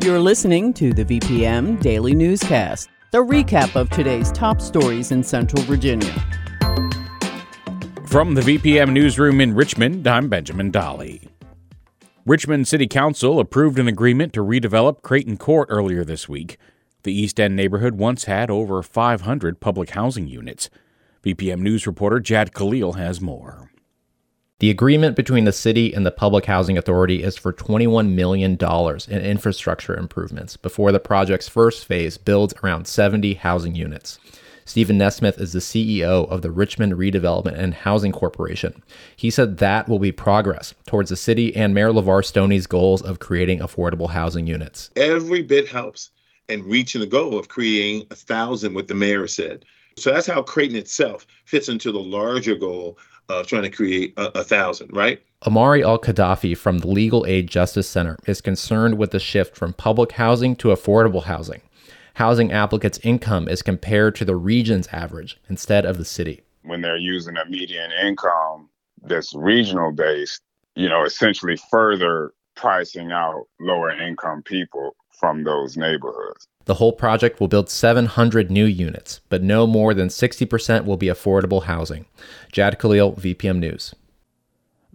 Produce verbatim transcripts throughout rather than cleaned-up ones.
You're listening to the V P M Daily Newscast, the recap of today's top stories in Central Virginia. From the V P M newsroom in Richmond, I'm Benjamin Dolly. Richmond City Council approved an agreement to redevelop Creighton Court earlier this week. The East End neighborhood once had over five hundred public housing units. V P M News reporter Jad Khalil has more. The agreement between the city and the Public Housing Authority is for twenty-one million dollars in infrastructure improvements before the project's first phase builds around seventy housing units. Stephen Nesmith is the C E O of the Richmond Redevelopment and Housing Corporation. He said that will be progress towards the city and Mayor LeVar Stoney's goals of creating affordable housing units. Every bit helps in reaching the goal of creating one thousand, what the mayor said. So that's how Creighton itself fits into the larger goal of trying to create one thousand, right? Amari al-Qaddafi from the Legal Aid Justice Center is concerned with the shift from public housing to affordable housing. Housing applicants' income is compared to the region's average instead of the city. When they're using a median income that's regional based, you know, essentially further pricing out lower income people from those neighborhoods. The whole project will build seven hundred new units, but no more than sixty percent will be affordable housing. Jad Khalil, V P M News.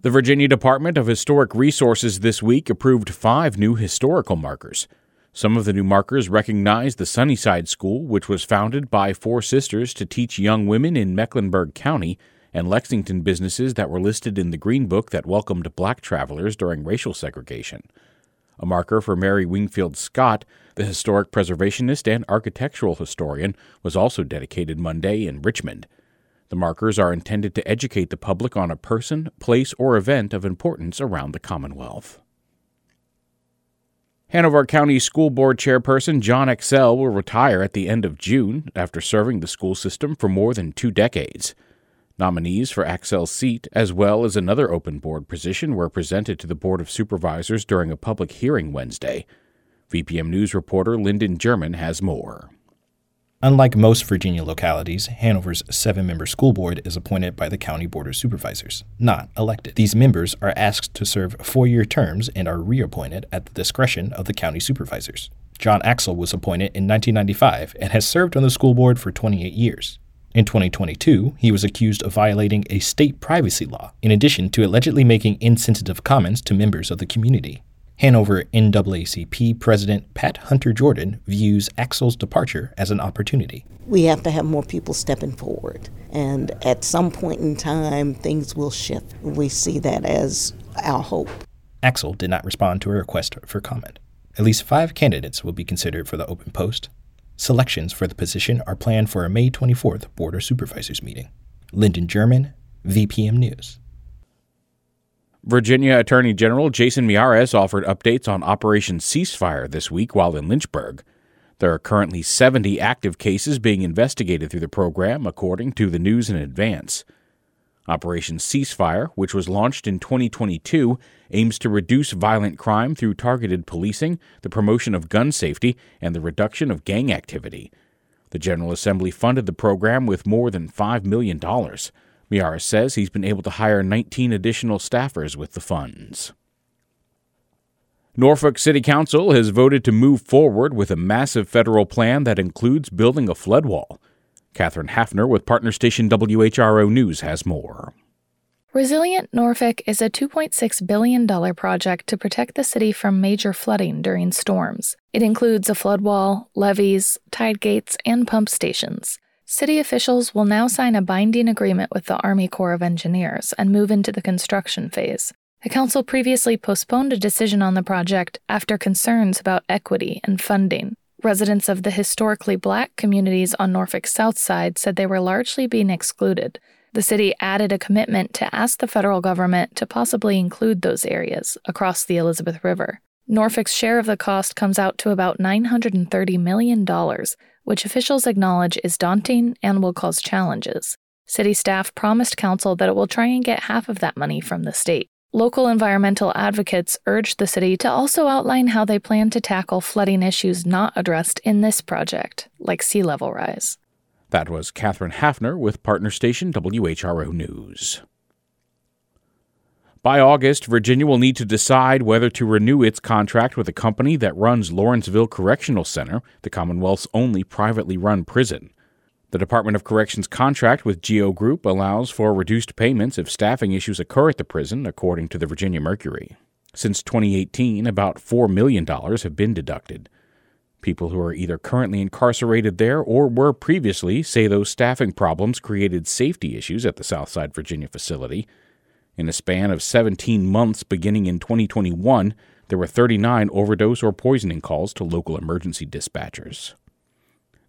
The Virginia Department of Historic Resources this week approved five new historical markers. Some of the new markers recognize the Sunnyside School, which was founded by four sisters to teach young women in Mecklenburg County, and Lexington businesses that were listed in the Green Book that welcomed black travelers during racial segregation. A marker for Mary Wingfield Scott, the historic preservationist and architectural historian, was also dedicated Monday in Richmond. The markers are intended to educate the public on a person, place, or event of importance around the Commonwealth. Hanover County School Board Chairperson John Axselle will retire at the end of June after serving the school system for more than two decades. Nominees for Axselle's seat, as well as another open board position, were presented to the Board of Supervisors during a public hearing Wednesday. V P M News reporter Lyndon German has more. Unlike most Virginia localities, Hanover's seven-member school board is appointed by the County Board of Supervisors, not elected. These members are asked to serve four-year terms and are reappointed at the discretion of the county supervisors. John Axselle was appointed in nineteen ninety-five and has served on the school board for twenty-eight years. In twenty twenty-two, he was accused of violating a state privacy law, in addition to allegedly making insensitive comments to members of the community. Hanover N double A C P President Pat Hunter Jordan views Axselle's departure as an opportunity. We have to have more people stepping forward, and at some point in time, things will shift. We see that as our hope. Axselle did not respond to a request for comment. At least five candidates will be considered for the open post. Selections for the position are planned for a May twenty-fourth Board of Supervisors meeting. Lyndon German, V P M News. Virginia Attorney General Jason Miyares offered updates on Operation Ceasefire this week while in Lynchburg. There are currently seventy active cases being investigated through the program, according to the News in Advance. Operation Ceasefire, which was launched in twenty twenty-two, aims to reduce violent crime through targeted policing, the promotion of gun safety, and the reduction of gang activity. The General Assembly funded the program with more than five million dollars. Miyares says he's been able to hire nineteen additional staffers with the funds. Norfolk City Council has voted to move forward with a massive federal plan that includes building a flood wall. Catherine Hafner with partner station W H R O News has more. Resilient Norfolk is a two point six billion dollars project to protect the city from major flooding during storms. It includes a flood wall, levees, tide gates, and pump stations. City officials will now sign a binding agreement with the Army Corps of Engineers and move into the construction phase. The council previously postponed a decision on the project after concerns about equity and funding. Residents of the historically black communities on Norfolk's south side said they were largely being excluded. The city added a commitment to ask the federal government to possibly include those areas across the Elizabeth River. Norfolk's share of the cost comes out to about nine hundred thirty million dollars, which officials acknowledge is daunting and will cause challenges. City staff promised council that it will try and get half of that money from the state. Local environmental advocates urged the city to also outline how they plan to tackle flooding issues not addressed in this project, like sea level rise. That was Catherine Hafner with partner station W H R O News. By August, Virginia will need to decide whether to renew its contract with a company that runs Lawrenceville Correctional Center, the Commonwealth's only privately run prison. The Department of Corrections contract with G E O Group allows for reduced payments if staffing issues occur at the prison, according to the Virginia Mercury. Since twenty eighteen, about four million dollars have been deducted. People who are either currently incarcerated there or were previously say those staffing problems created safety issues at the Southside Virginia facility. In a span of seventeen months beginning in twenty twenty-one, there were thirty-nine overdose or poisoning calls to local emergency dispatchers.